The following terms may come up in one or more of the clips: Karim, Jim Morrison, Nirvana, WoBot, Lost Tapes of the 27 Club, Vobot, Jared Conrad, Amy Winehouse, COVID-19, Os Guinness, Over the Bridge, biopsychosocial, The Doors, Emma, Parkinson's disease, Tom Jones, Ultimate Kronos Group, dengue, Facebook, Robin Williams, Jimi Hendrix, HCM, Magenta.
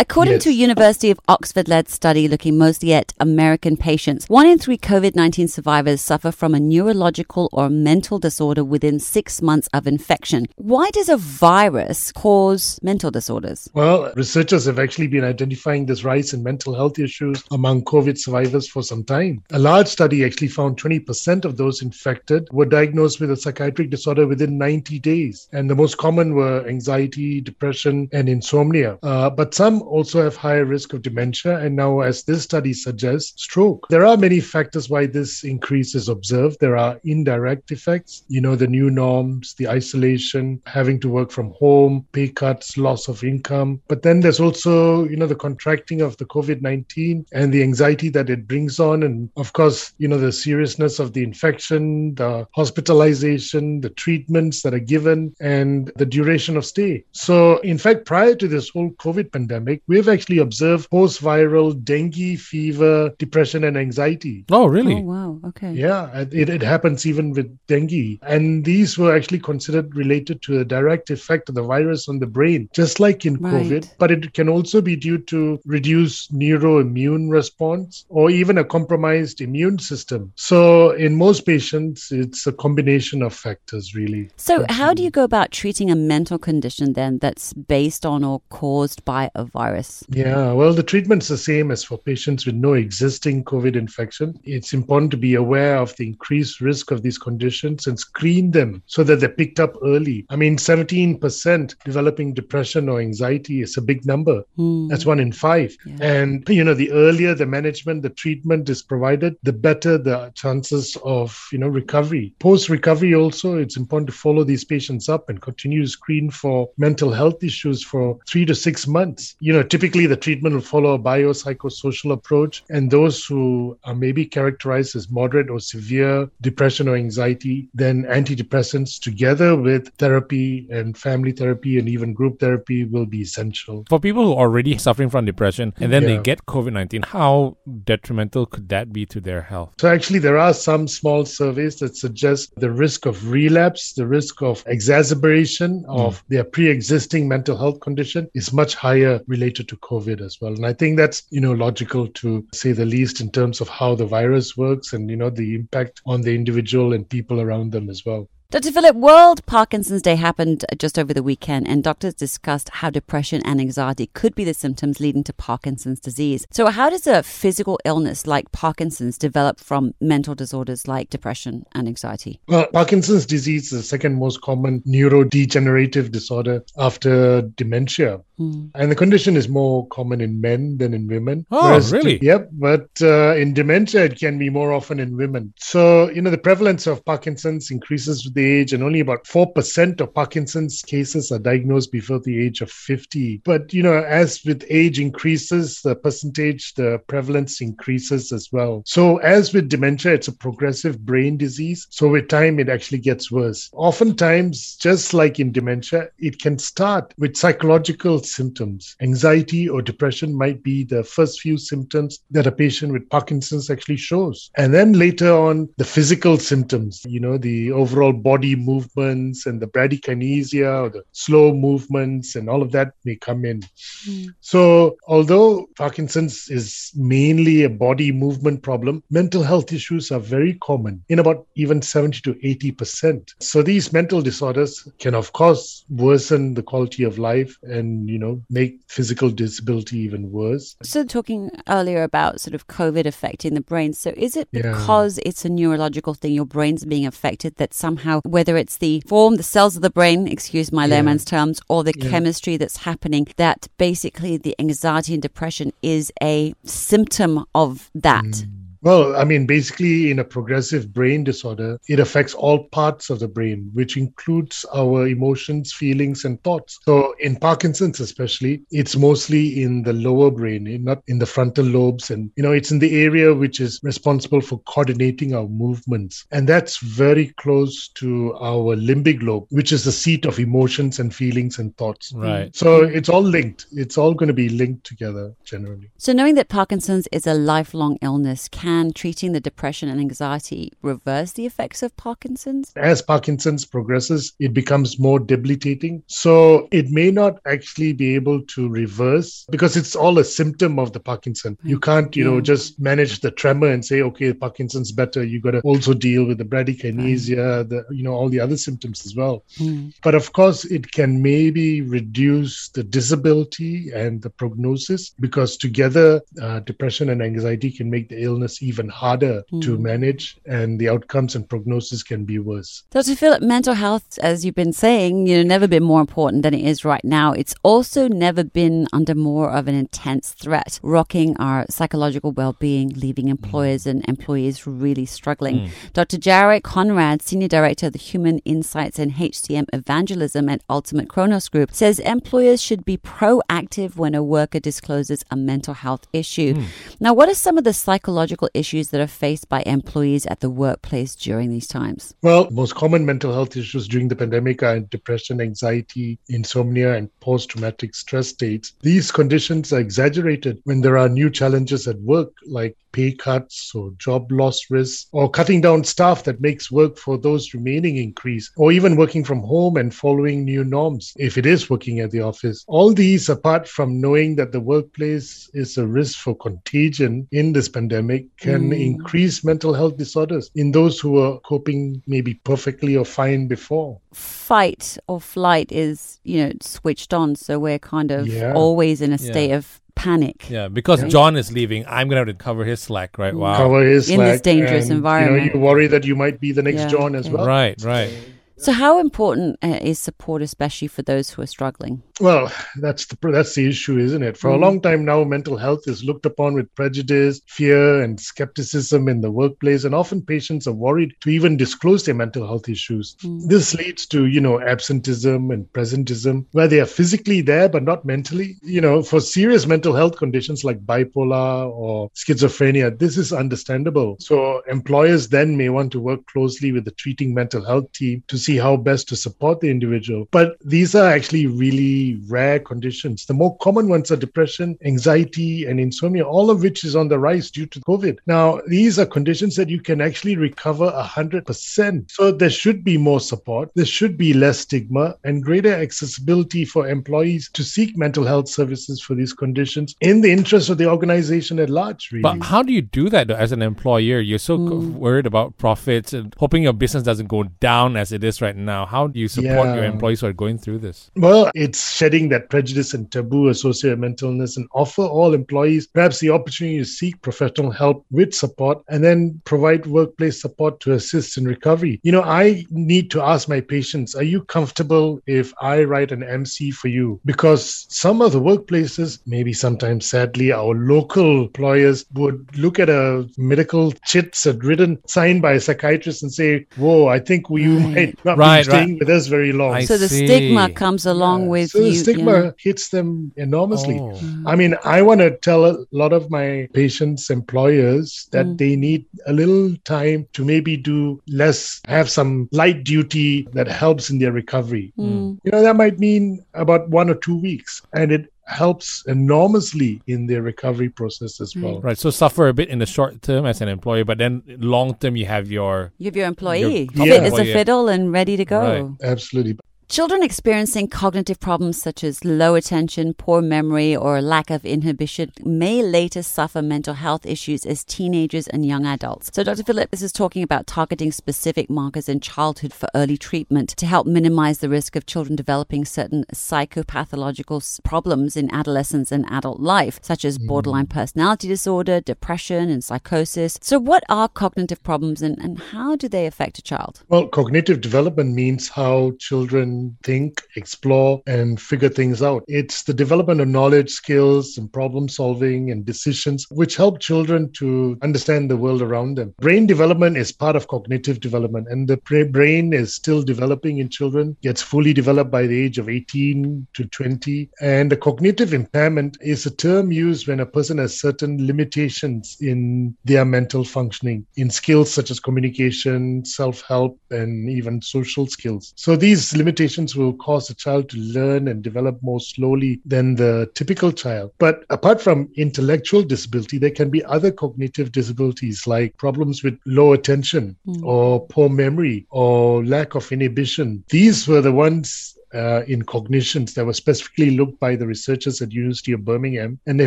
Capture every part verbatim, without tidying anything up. According yes. to a University of Oxford-led study looking mostly at American patients, one in three COVID nineteen survivors suffer from a neurological or mental disorder within six months of infection. Why does a virus cause mental disorders? Well, researchers have actually been identifying this rise in mental health issues among COVID survivors for some time. A large study actually found twenty percent of those infected were diagnosed with a psychiatric disorder within ninety days. And the most common were anxiety, depression, and insomnia. Uh, but some also have higher risk of dementia. And now, as this study suggests, stroke. There are many factors why this increase is observed. There are indirect effects, you know, the new norms, the isolation, having to work from home, pay cuts, loss of income. But then there's also, you know, the contracting of the COVID nineteen and the anxiety that it brings on. And of course, you know, the seriousness of the infection, the hospitalization, the treatments that are given, and the duration of stay. So in fact, prior to this whole COVID pandemic, we've actually observed post-viral dengue fever, depression, and anxiety. Oh, really? Oh, wow. Okay. Yeah, it, it happens even with dengue. And these were actually considered related to the direct effect of the virus on the brain, just like in right. COVID. But it can also be due to reduced neuroimmune response or even a compromised immune system. So in most patients, it's a combination of factors, really. So how do you go about treating a mental condition then that's based on or caused by a virus? Yeah, well, the treatment's the same as for patients with no existing COVID infection. It's important to be aware of the increased risk of these conditions and screen them so that they're picked up early. I mean, seventeen percent developing depression or anxiety is a big number. Mm. That's one in five. Yeah. And, you know, the earlier the management, the treatment is provided, the better the chances of, you know, recovery. Post-recovery also, it's important to follow these patients up and continue to screen for mental health issues for three to six months. You know, typically the treatment will follow a biopsychosocial approach, and those who are maybe characterized as moderate or severe depression or anxiety, then antidepressants together with therapy and family therapy and even group therapy will be essential. For people who are already suffering from depression and then yeah. they get COVID nineteen, how detrimental could that be to their health? So actually there are some small surveys that suggest the risk of relapse, the risk of exacerbation mm. of their pre-existing mental health condition is much higher related to COVID as well. And I think that's, you know, logical to say the least in terms of how the virus works and, you know, the impact on the individual and people around them as well. Doctor Philip, World Parkinson's Day happened just over the weekend, and doctors discussed how depression and anxiety could be the symptoms leading to Parkinson's disease. So how does a physical illness like Parkinson's develop from mental disorders like depression and anxiety? Well, Parkinson's disease is the second most common neurodegenerative disorder after dementia. Mm. And the condition is more common in men than in women. Oh, Whereas, really? Yep. But uh, in dementia, it can be more often in women. So, you know, the prevalence of Parkinson's increases with the age, and only about four percent of Parkinson's cases are diagnosed before the age of fifty. But, you know, as with age increases, the percentage, the prevalence increases as well. So as with dementia, it's a progressive brain disease. So with time, it actually gets worse. Oftentimes, just like in dementia, it can start with psychological symptoms. Anxiety or depression might be the first few symptoms that a patient with Parkinson's actually shows. And then later on, the physical symptoms, you know, the overall body body movements and the bradykinesia or the slow movements and all of that may come in. Mm. So although Parkinson's is mainly a body movement problem, mental health issues are very common in about even seventy to eighty percent. So these mental disorders can, of course, worsen the quality of life and, you know, make physical disability even worse. So talking earlier about sort of COVID affecting the brain, so is it because yeah. it's a neurological thing, your brain's being affected, that somehow whether it's the form, the cells of the brain, excuse my yeah. layman's terms, or the yeah. chemistry that's happening, that basically the anxiety and depression is a symptom of that. Mm. Well, I mean, basically in a progressive brain disorder, it affects all parts of the brain, which includes our emotions, feelings, and thoughts. So in Parkinson's especially, it's mostly in the lower brain, not in the frontal lobes. And, you know, it's in the area which is responsible for coordinating our movements. And that's very close to our limbic lobe, which is the seat of emotions and feelings and thoughts. Right. So it's all linked. It's all going to be linked together generally. So knowing that Parkinson's is a lifelong illness can can treating the depression and anxiety reverse the effects of Parkinson's? As Parkinson's progresses, it becomes more debilitating. So it may not actually be able to reverse, because it's all a symptom of the Parkinson. You can't, you yeah. know, just manage the tremor and say, okay, Parkinson's better. You got to also deal with the bradykinesia, right. the, you know, all the other symptoms as well. Mm. But of course, it can maybe reduce the disability and the prognosis, because together, uh, depression and anxiety can make the illness even harder mm. to manage, and the outcomes and prognosis can be worse. Doctor Philip, mental health, as you've been saying, you know, never been more important than it is right now. It's also never been under more of an intense threat, rocking our psychological well-being, leaving employers mm. and employees really struggling. Mm. Doctor Jared Conrad, Senior Director of the Human Insights and H C M Evangelism at Ultimate Kronos Group, says employers should be proactive when a worker discloses a mental health issue. Mm. Now, what are some of the psychological issues that are faced by employees at the workplace during these times? Well, most common mental health issues during the pandemic are depression, anxiety, insomnia, and post-traumatic stress states. These conditions are exaggerated when there are new challenges at work, like pay cuts or job loss risks, or cutting down staff that makes work for those remaining increase, or even working from home and following new norms if it is working at the office. All these, apart from knowing that the workplace is a risk for contagion in this pandemic, can mm. increase mental health disorders in those who are coping maybe perfectly or fine before. Fight or flight is, you know, switched on, so we're kind of yeah. always in a yeah. state of panic. Yeah, because yeah. John is leaving, I'm going to have to cover his slack, right? Wow. Cover his slack. In this dangerous and, environment. You know, you worry that you might be the next yeah. John as yeah. well. Right, right. So how important uh, is support, especially for those who are struggling? Well, that's the that's the issue, isn't it? For mm. a long time now, mental health is looked upon with prejudice, fear, and skepticism in the workplace, and often patients are worried to even disclose their mental health issues. Mm. This leads to, you know, absenteeism and presentism, where they are physically there but not mentally. You know, for serious mental health conditions like bipolar or schizophrenia, this is understandable. So employers then may want to work closely with the treating mental health team to see how best to support the individual. But these are actually really rare conditions. The more common ones are depression, anxiety, and insomnia, all of which is on the rise due to COVID. Now, these are conditions that you can actually recover one hundred percent. So there should be more support, there should be less stigma, and greater accessibility for employees to seek mental health services for these conditions in the interest of the organization at large, really. But how do you do that, though, as an employer? You're so mm. worried about profits and hoping your business doesn't go down as it is right now. How do you support yeah. your employees who are going through this? Well, it's shedding that prejudice and taboo associated with mental illness, and offer all employees perhaps the opportunity to seek professional help with support, and then provide workplace support to assist in recovery. You know, I need to ask my patients, are you comfortable if I write an M C for you? Because some of the workplaces, maybe sometimes sadly, our local employers would look at a medical chits and written signed by a psychiatrist and say, whoa, I think you right. might not right, been staying right. with us very long. I so the see. stigma comes along yeah. with so you. So the stigma you know? hits them enormously. Oh. Mm. I mean, I want to tell a lot of my patients' employers that mm. they need a little time to maybe do less, have some light duty that helps in their recovery. Mm. You know, that might mean about one or two weeks. And it helps enormously in their recovery process as well. Right, so suffer a bit in the short term as an employer, but then long term you have your... You have your employee. Your yeah. Fit as a fiddle and ready to go. Right. Absolutely. Children experiencing cognitive problems such as low attention, poor memory, or lack of inhibition may later suffer mental health issues as teenagers and young adults. So Doctor Philip, this is talking about targeting specific markers in childhood for early treatment to help minimize the risk of children developing certain psychopathological problems in adolescence and adult life, such as borderline personality disorder, depression, and psychosis. So what are cognitive problems, and, and how do they affect a child? Well, cognitive development means how children think, explore, and figure things out. It's the development of knowledge, skills, and problem solving and decisions which help children to understand the world around them. Brain development is part of cognitive development, and the pre- brain is still developing in children, gets fully developed by the age of eighteen to twenty. And a cognitive impairment is a term used when a person has certain limitations in their mental functioning, in skills such as communication, self-help, and even social skills. So these limitations limitations will cause the child to learn and develop more slowly than the typical child. But apart from intellectual disability, there can be other cognitive disabilities like problems with low attention mm. or poor memory or lack of inhibition. These were the ones Uh, in cognitions that were specifically looked by the researchers at University of Birmingham. And they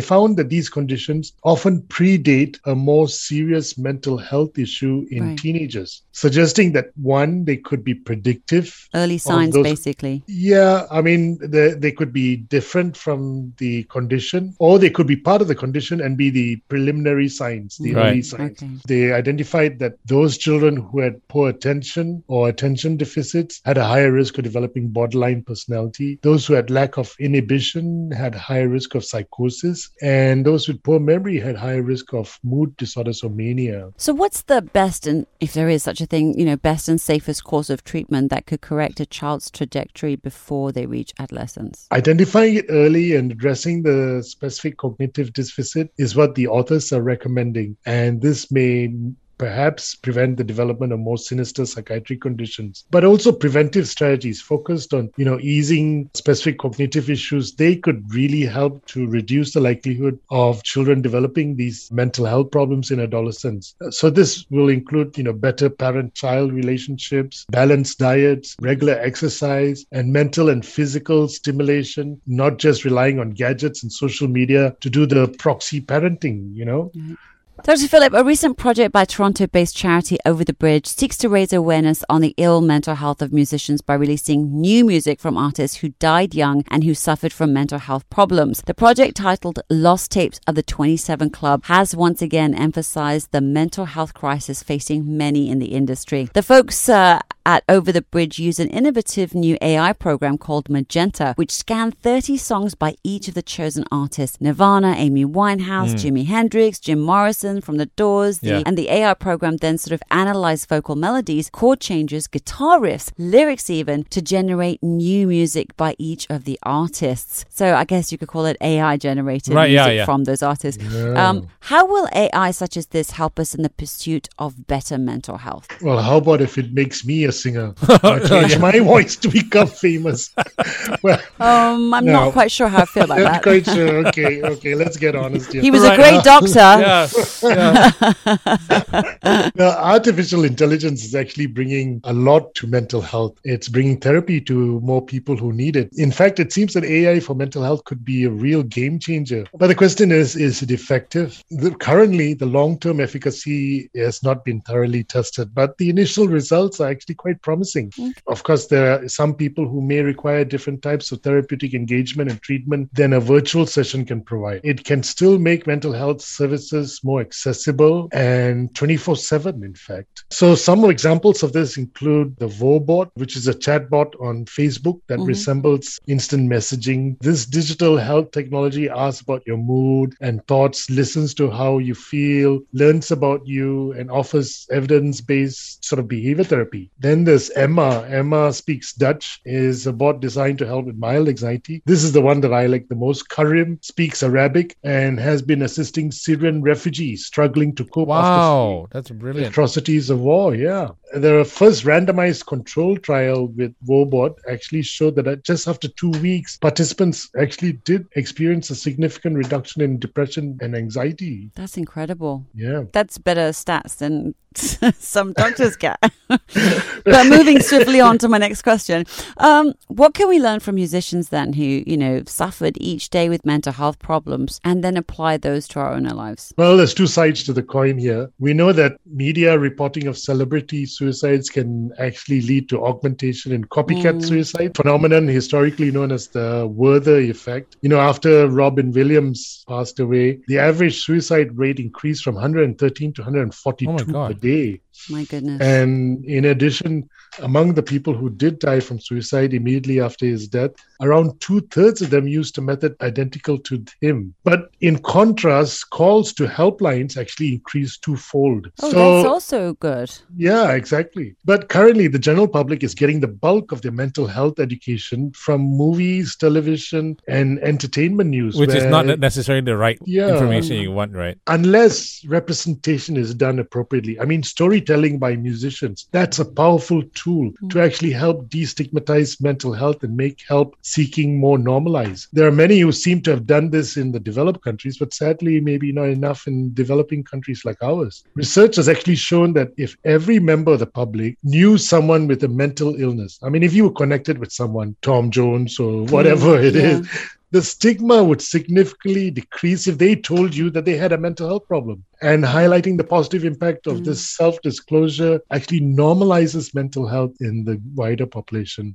found that these conditions often predate a more serious mental health issue in right. teenagers, suggesting that, one, they could be predictive. Early signs, those, basically. Yeah, I mean, they, they could be different from the condition, or they could be part of the condition and be the preliminary signs, the right. early signs. Okay. They identified that those children who had poor attention or attention deficits had a higher risk of developing borderline personality. Those who had lack of inhibition had higher risk of psychosis, and those with poor memory had higher risk of mood disorders or mania. So what's the best, and if there is such a thing, you know, best and safest course of treatment that could correct a child's trajectory before they reach adolescence? Identifying it early and addressing the specific cognitive deficit is what the authors are recommending, and this may perhaps prevent the development of more sinister psychiatric conditions. But also preventive strategies focused on, you know, easing specific cognitive issues, they could really help to reduce the likelihood of children developing these mental health problems in adolescence. So this will include, you know, better parent-child relationships, balanced diets, regular exercise, and mental and physical stimulation, not just relying on gadgets and social media to do the proxy parenting, you know. Mm-hmm. Doctor Philip, a recent project by Toronto-based charity Over the Bridge seeks to raise awareness on the ill mental health of musicians by releasing new music from artists who died young and who suffered from mental health problems. The project, titled Lost Tapes of the twenty-seven Club, has once again emphasized the mental health crisis facing many in the industry. The folks uh, at Over the Bridge use an innovative new A I program called Magenta, which scanned thirty songs by each of the chosen artists: Nirvana, Amy Winehouse, mm. Jimi Hendrix, Jim Morrison, from The Doors, the, yeah. and the A I program then sort of analyzed vocal melodies, chord changes, guitar riffs, lyrics even, to generate new music by each of the artists. So I guess you could call it A I-generated right, music yeah, yeah. from those artists. Yeah. Um, how will A I such as this help us in the pursuit of better mental health? Well, how about if it makes me a singer? I change my voice to become famous. well, um, I'm no. not quite sure how I feel about that. quite sure. Okay, okay, let's get honest here. He was right. a great doctor. yeah. Yeah. Now, artificial intelligence is actually bringing a lot to mental health. It's bringing therapy to more people who need it. In fact, it seems that A I for mental health could be a real game changer. But the question is, is it effective? The, currently, the long-term efficacy has not been thoroughly tested, but the initial results are actually quite promising. Mm-hmm. Of course, there are some people who may require different types of therapeutic engagement and treatment than a virtual session can provide. It can still make mental health services more accessible and twenty-four seven, in fact. So some examples of this include the WoBot, which is a chatbot on Facebook that mm-hmm. resembles instant messaging. This digital health technology asks about your mood and thoughts, listens to how you feel, learns about you, and offers evidence-based sort of behavior therapy. Then there's Emma. Emma Speaks Dutch is a bot designed to help with mild anxiety. This is the one that I like the most. Karim speaks Arabic and has been assisting Syrian refugees struggling to cope wow, after that's brilliant. atrocities of war, yeah. The first randomized control trial with Vobot actually showed that just after two weeks, participants actually did experience a significant reduction in depression and anxiety. That's incredible. Yeah. That's better stats than some doctors get. But moving swiftly on to my next question. Um, what can we learn from musicians then who, you know, suffered each day with mental health problems and then apply those to our own lives? Well, there's two sides to the coin here. We know that media reporting of celebrity suicides can actually lead to augmentation in copycat mm. suicide, phenomenon historically known as the Werther effect. You know, after Robin Williams passed away, the average suicide rate increased from one hundred thirteen to one hundred forty-two oh my God. per day. My goodness. And in addition, among the people who did die from suicide immediately after his death, around two-thirds of them used a method identical to him. But in contrast, calls to helplines actually increased twofold. Oh, so, that's also good. Yeah, exactly. But currently, the general public is getting the bulk of their mental health education from movies, television, and entertainment news. Which where, is not necessarily the right yeah, information you want, right? Unless representation is done appropriately. I mean, story storytelling by musicians. That's a powerful tool mm. to actually help destigmatize mental health and make help seeking more normalized. There are many who seem to have done this in the developed countries, but sadly, maybe not enough in developing countries like ours. Research has actually shown that if every member of the public knew someone with a mental illness, I mean, if you were connected with someone, Tom Jones or whatever mm, it yeah. is, the stigma would significantly decrease if they told you that they had a mental health problem. And highlighting the positive impact of mm. this self-disclosure actually normalizes mental health in the wider population.